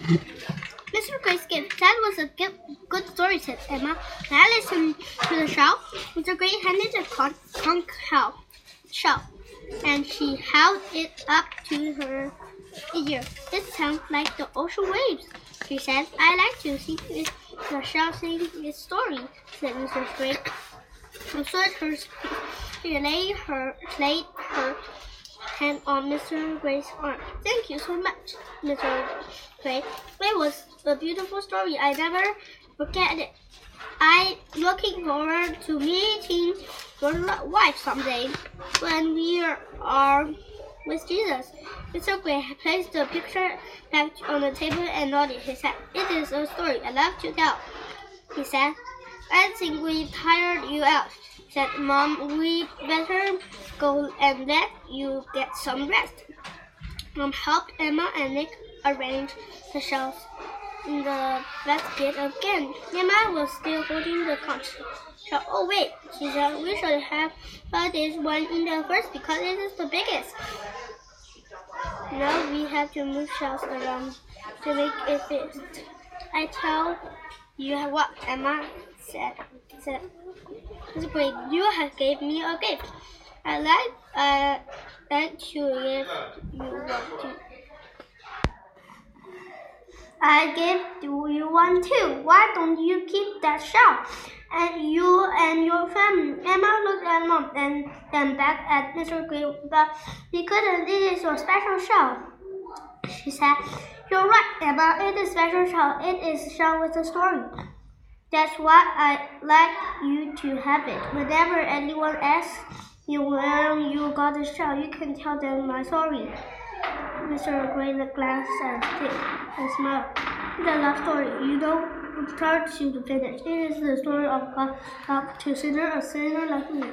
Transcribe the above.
Mr. Grace Gift. That was a good story, said Emma. Now listen to the show. Mr. Gray handed a conch shell, and she held it up to her ear. It sounds like the ocean waves, she said. I like to sing the shell sing this story, said Mr. Gray. Consulters laid her hand on Mr. Gray's arm. Thank you so much, Mr. Gray. It was a beautiful story. I never forget it. I'm looking forward to meeting your wife someday when we are with Jesus. Mr. Gray placed the picture back on the table and nodded his head. It is a story I love to tell, he said. I think we tired you out, said Mom. We better go and let you get some rest. Mom helped Emma and Nick arrange the shelves in the basket again. Emma was still holding the conch shell. Oh wait, she said, we should have put this one in there first because it is the biggest. Now we have to move shells around to make it fit. I tell you what, Emma said Mr. Gray, you have gave me a gift. I like to give you one too. I gave you one too. Why don't you keep that shell? And you and your family. Emma looked at Mom and then back at Mr. Gray, but because this is your special shell, she said. You're right, Emma. It is special shell. It is shell with a story. That's why I like you to have it. Whenever anyone asks you where you got the shell, you can tell them my story. Mr. Gray glanced at Dick and smiled. It's a love story. You don't start to finish. It is the story of God talk to sinner, a sinner like me.